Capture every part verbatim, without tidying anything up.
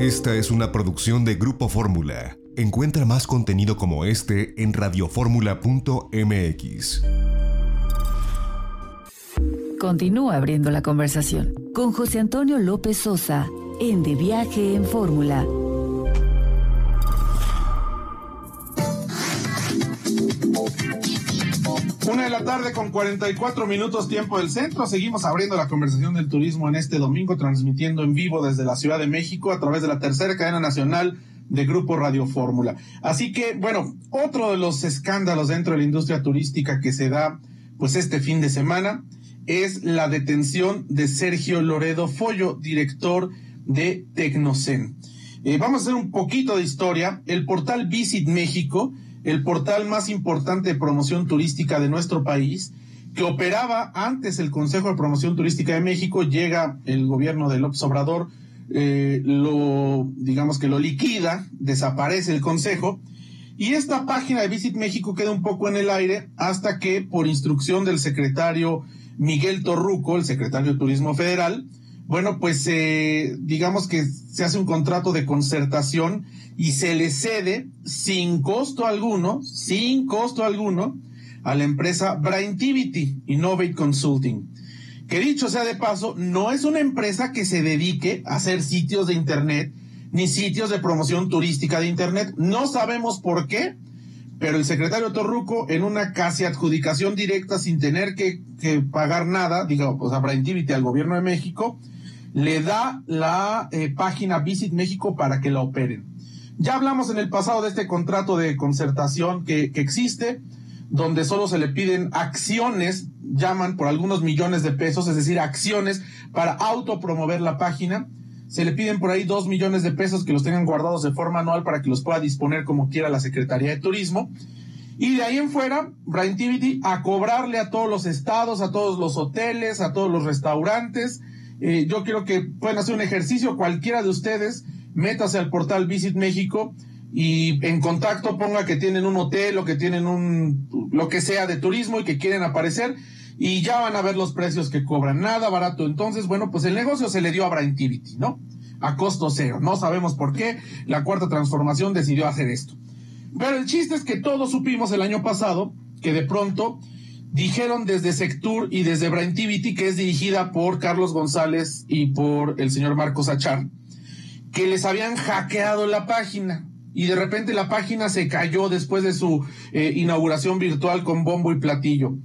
Esta es una producción de Grupo Fórmula. Encuentra más contenido como este en radio fórmula punto m x. Continúa abriendo la conversación con José Antonio López Sosa en De Viaje en Fórmula. Una de la tarde con cuarenta y cuatro minutos, tiempo del centro. Seguimos abriendo la conversación del turismo en este domingo, transmitiendo en vivo desde la Ciudad de México a través de la tercera cadena nacional de Grupo Radio Fórmula. Así que, bueno, otro de los escándalos dentro de la industria turística que se da pues este fin de semana es la detención de Sergio Loredo Follo, director de Tecnocen. Eh, vamos a hacer un poquito de historia. El portal Visit México, el portal más importante de promoción turística de nuestro país, que operaba antes el Consejo de Promoción Turística de México, llega el gobierno de López Obrador, eh, lo, digamos que lo liquida, desaparece el Consejo, y esta página de Visit México queda un poco en el aire hasta que, por instrucción del secretario Miguel Torruco, el secretario de Turismo Federal, bueno, pues eh, digamos que se hace un contrato de concertación y se le cede sin costo alguno, sin costo alguno, a la empresa Braintivity Innovate Consulting, que dicho sea de paso, no es una empresa que se dedique a hacer sitios de internet, ni sitios de promoción turística de internet. No sabemos por qué, pero el secretario Torruco, en una casi adjudicación directa, sin tener que, que pagar nada, digo, pues a Braintivity, al gobierno de México, le da la eh, página Visit México para que la operen. Ya hablamos en el pasado de este contrato de concertación que, que existe, donde solo se le piden acciones, llaman por algunos millones de pesos, es decir, acciones para autopromover la página. Se le piden por ahí dos millones de pesos que los tengan guardados de forma anual para que los pueda disponer como quiera la Secretaría de Turismo. Y de ahí en fuera, Braintivity a cobrarle a todos los estados, a todos los hoteles, a todos los restaurantes. Eh, yo quiero que puedan hacer un ejercicio, cualquiera de ustedes, métase al portal Visit México y en contacto ponga que tienen un hotel o que tienen un lo que sea de turismo y que quieren aparecer, y ya van a ver los precios que cobran. Nada barato. Entonces, bueno, pues el negocio se le dio a Braintivity, ¿no? A costo cero. No sabemos por qué la Cuarta Transformación decidió hacer esto. Pero el chiste es que todos supimos el año pasado que de pronto dijeron desde Sectur y desde Braintivity, que es dirigida por Carlos González y por el señor Marcos Achar, que les habían hackeado la página, y de repente la página se cayó después de su eh, inauguración virtual con bombo y platillo.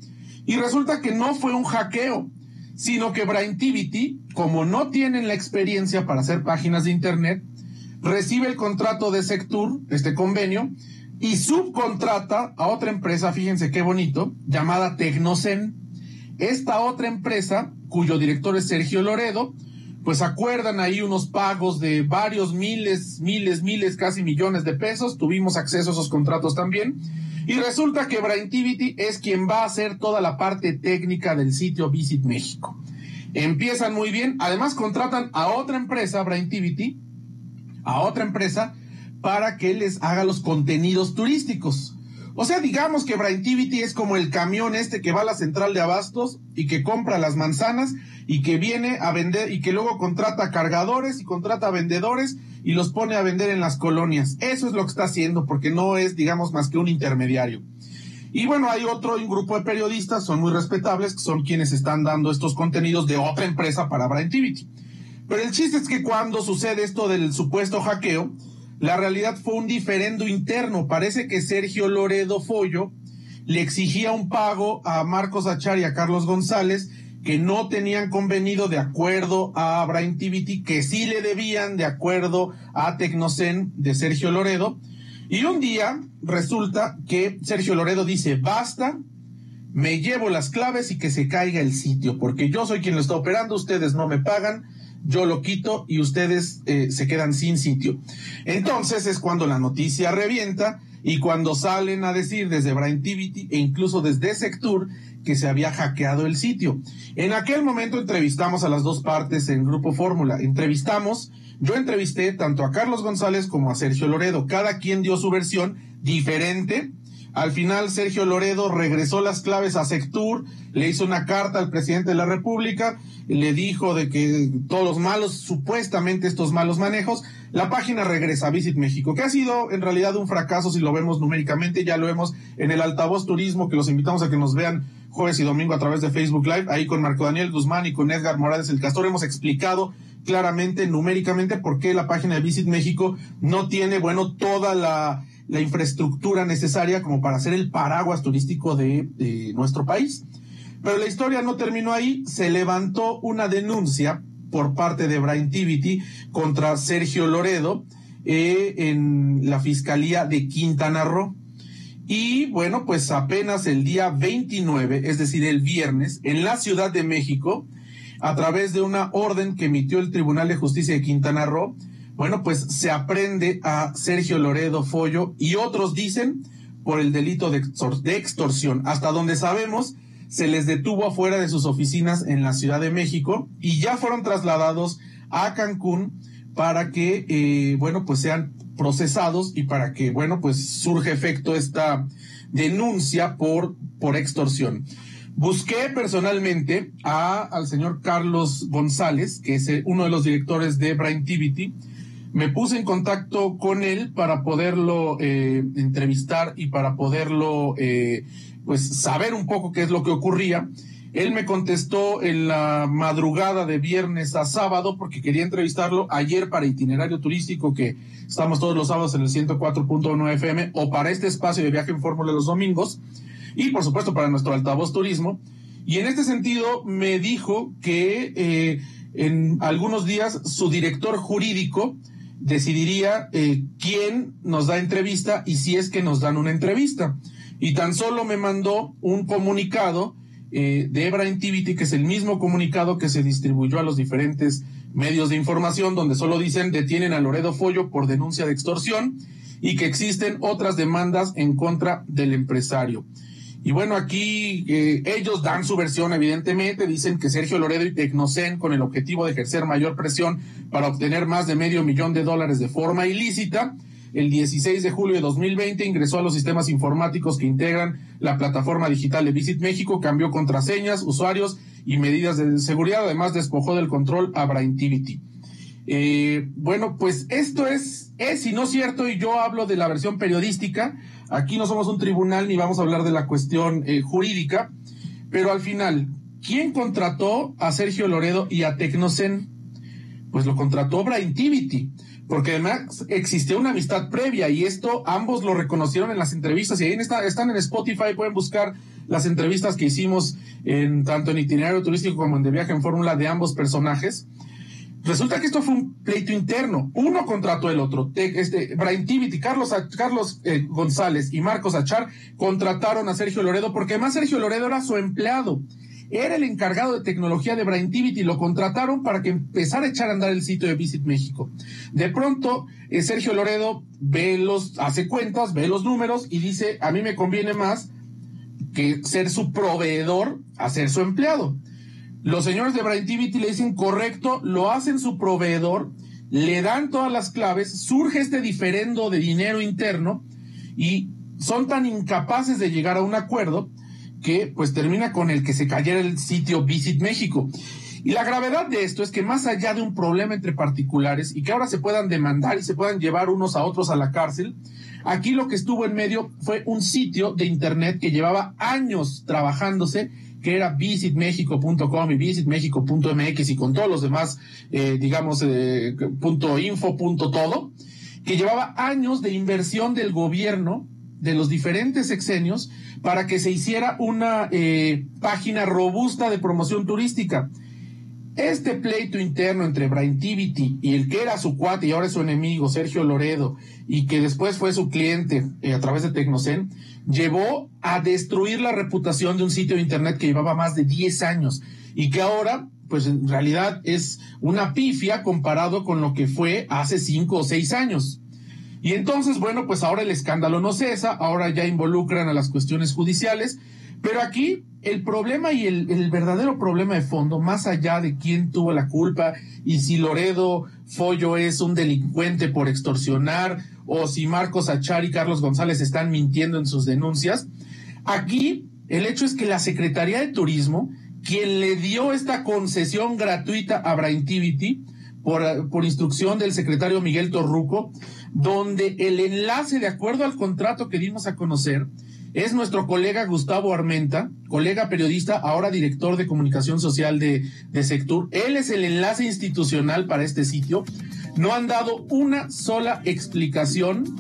Y resulta que no fue un hackeo, sino que Braintivity, como no tienen la experiencia para hacer páginas de internet, recibe el contrato de Sectur, este convenio, y subcontrata a otra empresa, fíjense qué bonito, llamada Tecnocen. Esta otra empresa, cuyo director es Sergio Loredo, pues acuerdan ahí unos pagos de varios miles, miles, miles, casi millones de pesos. Tuvimos acceso a esos contratos también. Y resulta que Braintivity es quien va a hacer toda la parte técnica del sitio Visit México. Empiezan muy bien. Además, contratan a otra empresa, Braintivity, a otra empresa, para que les haga los contenidos turísticos. O sea, digamos que Braintivity es como el camión este que va a la central de abastos y que compra las manzanas, y que viene a vender, y que luego contrata cargadores y contrata vendedores y los pone a vender en las colonias. Eso es lo que está haciendo, porque no es, digamos, más que un intermediario. Y bueno, hay otro un grupo de periodistas, son muy respetables, que son quienes están dando estos contenidos de otra empresa para Braintivity. Pero el chiste es que cuando sucede esto del supuesto hackeo, la realidad fue un diferendo interno. Parece que Sergio Loredo Follo le exigía un pago a Marcos Achar y a Carlos González que no tenían convenido de acuerdo a Braintivity, que sí le debían de acuerdo a Tecnocen de Sergio Loredo. Y un día resulta que Sergio Loredo dice: basta, me llevo las claves y que se caiga el sitio, porque yo soy quien lo está operando, ustedes no me pagan, yo lo quito y ustedes eh, se quedan sin sitio. Entonces es cuando la noticia revienta y cuando salen a decir desde Braintivity e incluso desde Sectur que se había hackeado el sitio. En aquel momento entrevistamos a las dos partes en Grupo Fórmula. Entrevistamos, yo entrevisté tanto a Carlos González como a Sergio Loredo. Cada quien dio su versión diferente. Al final, Sergio Loredo regresó las claves a Sectur, le hizo una carta al presidente de la República, le dijo de que todos los malos, supuestamente estos malos manejos, la página regresa a Visit México, que ha sido en realidad un fracaso si lo vemos numéricamente. Ya lo vemos en el Altavoz Turismo, que los invitamos a que nos vean jueves y domingo a través de Facebook Live, ahí con Marco Daniel Guzmán y con Edgar Morales el Castor. Hemos explicado claramente, numéricamente, por qué la página de Visit México no tiene, bueno, toda la, la infraestructura necesaria como para ser el paraguas turístico de, de nuestro país. Pero la historia no terminó ahí. Se levantó una denuncia por parte de Braintivity contra Sergio Loredo eh, en la Fiscalía de Quintana Roo. Y bueno, pues apenas el día veintinueve, es decir, el viernes, en la Ciudad de México, a través de una orden que emitió el Tribunal de Justicia de Quintana Roo, bueno, pues se aprende a Sergio Loredo Follo y otros, dicen, por el delito de extorsión. Hasta donde sabemos, se les detuvo afuera de sus oficinas en la Ciudad de México y ya fueron trasladados a Cancún para que, eh, bueno, pues sean procesados y para que, bueno, pues surja efecto esta denuncia por, por extorsión. Busqué personalmente a, al señor Carlos González, que es uno de los directores de Braintivity. Me puse en contacto con él para poderlo eh, entrevistar y para poderlo... Eh, pues saber un poco qué es lo que ocurría. Él me contestó en la madrugada de viernes a sábado, porque quería entrevistarlo ayer para Itinerario Turístico, que estamos todos los sábados en el ciento cuatro punto uno F M, o para este espacio de Viaje en Fórmula los domingos, y por supuesto para nuestro Altavoz Turismo. Y en este sentido me dijo que eh, en algunos días su director jurídico decidiría eh, quién nos da entrevista y si es que nos dan una entrevista. Y tan solo me mandó un comunicado eh, de Braintivity, que es el mismo comunicado que se distribuyó a los diferentes medios de información, donde solo dicen detienen a Loredo Follo por denuncia de extorsión y que existen otras demandas en contra del empresario. Y bueno, aquí eh, ellos dan su versión, evidentemente. Dicen que Sergio Loredo y Tecnocen, con el objetivo de ejercer mayor presión para obtener más de medio millón de dólares de forma ilícita, el dieciséis de julio de dos mil veinte ingresó a los sistemas informáticos que integran la plataforma digital de Visit México, cambió contraseñas, usuarios y medidas de seguridad, además despojó del control a Braintivity. Eh, bueno, pues esto es, es y no cierto, y yo hablo de la versión periodística. Aquí no somos un tribunal ni vamos a hablar de la cuestión eh, jurídica, pero al final, ¿quién contrató a Sergio Loredo y a Tecnocen? Pues lo contrató Braintivity, porque además existió una amistad previa, y esto ambos lo reconocieron en las entrevistas, y ahí están en Spotify, pueden buscar las entrevistas que hicimos en tanto en Itinerario Turístico como en De Viaje en Fórmula de ambos personajes. Resulta que esto fue un pleito interno. Uno contrató el otro. Este, Braintivity, Carlos, Carlos eh, González y Marcos Achar contrataron a Sergio Loredo, porque además Sergio Loredo era su empleado. Era el encargado de tecnología de Braintivity, lo contrataron para que empezara a echar a andar el sitio de Visit México. De pronto, eh, Sergio Loredo ve los, hace cuentas, ve los números y dice, a mí me conviene más que ser su proveedor a ser su empleado. Los señores de Braintivity le dicen, correcto, lo hacen su proveedor, le dan todas las claves, surge este diferendo de dinero interno y son tan incapaces de llegar a un acuerdo que pues termina con el que se cayera el sitio Visit México. Y la gravedad de esto es que más allá de un problema entre particulares y que ahora se puedan demandar y se puedan llevar unos a otros a la cárcel, aquí lo que estuvo en medio fue un sitio de internet que llevaba años trabajándose, que era visit mexico punto com y visit mexico punto M X y con todos los demás, eh, digamos, eh, punto info, punto todo, que llevaba años de inversión del gobierno de los diferentes sexenios para que se hiciera una eh, página robusta de promoción turística. Este pleito interno entre Braintivity y el que era su cuate y ahora es su enemigo, Sergio Loredo, y que después fue su cliente eh, a través de Tecnocen, llevó a destruir la reputación de un sitio de internet que llevaba más de diez años y que ahora, pues en realidad es una pifia comparado con lo que fue hace cinco o seis años. Y entonces, bueno, pues ahora el escándalo no cesa, ahora ya involucran a las cuestiones judiciales, Pero aquí el problema y el, el verdadero problema de fondo, más allá de quién tuvo la culpa y si Loredo Follo es un delincuente por extorsionar o si Marcos Achar y Carlos González están mintiendo en sus denuncias, aquí el hecho es que la Secretaría de Turismo, quien le dio esta concesión gratuita a Braintivity por, por instrucción del secretario Miguel Torruco, donde el enlace de acuerdo al contrato que dimos a conocer es nuestro colega Gustavo Armenta, colega periodista, ahora director de comunicación social de, de Sectur. Él es el enlace institucional para este sitio. No han dado una sola explicación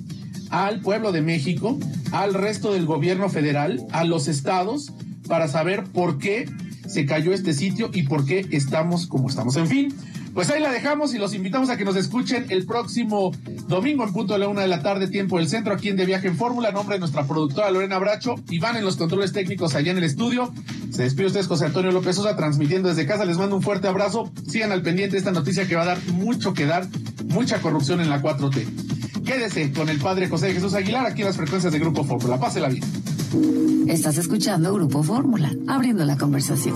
al pueblo de México, al resto del gobierno federal, a los estados, para saber por qué se cayó este sitio y por qué estamos como estamos. En fin, pues ahí la dejamos y los invitamos a que nos escuchen el próximo domingo en punto de la una de la tarde, tiempo del centro, aquí en De Viaje en Fórmula. A nombre de nuestra productora Lorena Bracho, Iván en los controles técnicos allá en el estudio. Se despide ustedes José Antonio López Sosa, transmitiendo desde casa. Les mando un fuerte abrazo. Sigan al pendiente de esta noticia que va a dar mucho que dar, mucha corrupción en la cuatro T. Quédese con el padre José Jesús Aguilar aquí en las frecuencias de Grupo Fórmula. Pásela bien. Estás escuchando Grupo Fórmula, abriendo la conversación.